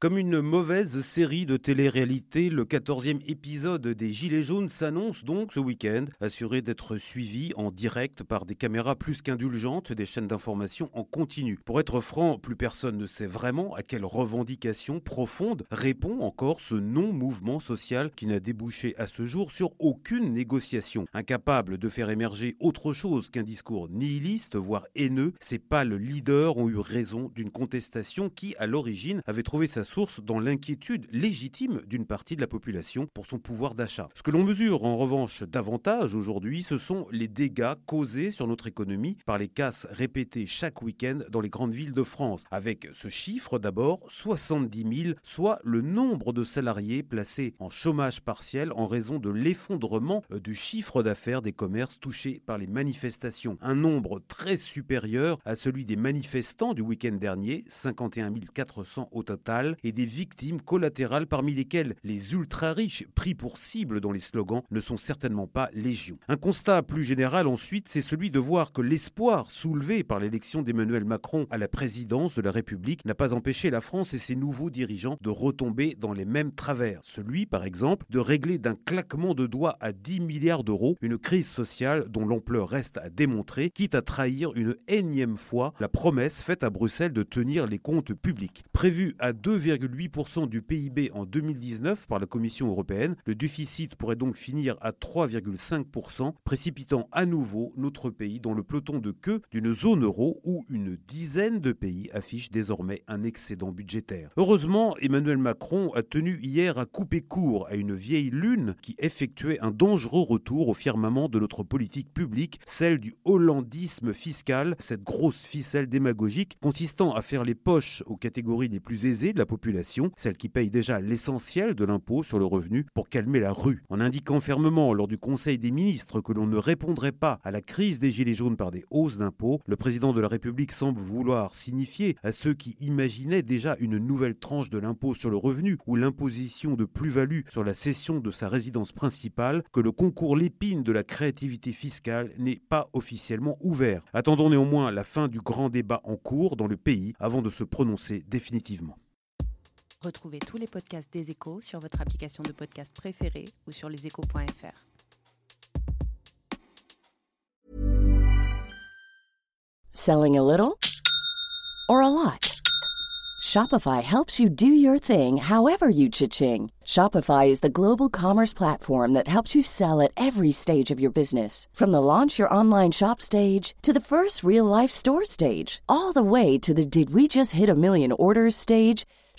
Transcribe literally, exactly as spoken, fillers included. Comme une mauvaise série de télé-réalité, le quatorzième épisode des Gilets jaunes s'annonce donc ce week-end, assuré d'être suivi en direct par des caméras plus qu'indulgentes, des chaînes d'information en continu. Pour être franc, plus personne ne sait vraiment à quelle revendication profonde répond encore ce non-mouvement social qui n'a débouché à ce jour sur aucune négociation. Incapable de faire émerger autre chose qu'un discours nihiliste, voire haineux, ces pâles leaders ont eu raison d'une contestation qui, à l'origine, avait trouvé sa source dans l'inquiétude légitime d'une partie de la population pour son pouvoir d'achat. Ce que l'on mesure en revanche davantage aujourd'hui, ce sont les dégâts causés sur notre économie par les casses répétées chaque week-end dans les grandes villes de France. Avec ce chiffre d'abord, soixante-dix mille, soit le nombre de salariés placés en chômage partiel en raison de l'effondrement du chiffre d'affaires des commerces touchés par les manifestations. Un nombre très supérieur à celui des manifestants du week-end dernier, cinquante et un mille quatre cents au total, et des victimes collatérales parmi lesquelles les ultra-riches pris pour cible dans les slogans ne sont certainement pas légion. Un constat plus général ensuite, c'est celui de voir que l'espoir soulevé par l'élection d'Emmanuel Macron à la présidence de la République n'a pas empêché la France et ses nouveaux dirigeants de retomber dans les mêmes travers. Celui, par exemple, de régler d'un claquement de doigts à dix milliards d'euros une crise sociale dont l'ampleur reste à démontrer, quitte à trahir une énième fois la promesse faite à Bruxelles de tenir les comptes publics. Prévu à deux virgule huit pour cent du P I B en deux mille dix-neuf par la Commission européenne, le déficit pourrait donc finir à trois virgule cinq pour cent, précipitant à nouveau notre pays dans le peloton de queue d'une zone euro où une dizaine de pays affichent désormais un excédent budgétaire. Heureusement, Emmanuel Macron a tenu hier à couper court à une vieille lune qui effectuait un dangereux retour au firmament de notre politique publique, celle du hollandisme fiscal, cette grosse ficelle démagogique consistant à faire les poches aux catégories les plus aisées de la population, celle qui paye déjà l'essentiel de l'impôt sur le revenu, pour calmer la rue. En indiquant fermement lors du Conseil des ministres que l'on ne répondrait pas à la crise des Gilets jaunes par des hausses d'impôts, le président de la République semble vouloir signifier à ceux qui imaginaient déjà une nouvelle tranche de l'impôt sur le revenu ou l'imposition de plus-value sur la cession de sa résidence principale que le concours Lépine de la créativité fiscale n'est pas officiellement ouvert. Attendons néanmoins la fin du grand débat en cours dans le pays avant de se prononcer définitivement. Retrouvez tous les podcasts des Échos sur votre application de podcast préférée ou sur les échos point f r. Selling a little or a lot? Shopify helps you do your thing however you cha-ching. Shopify is the global commerce platform that helps you sell at every stage of your business. From the launch your online shop stage to the first real-life store stage, all the way to the did we just hit a million orders stage.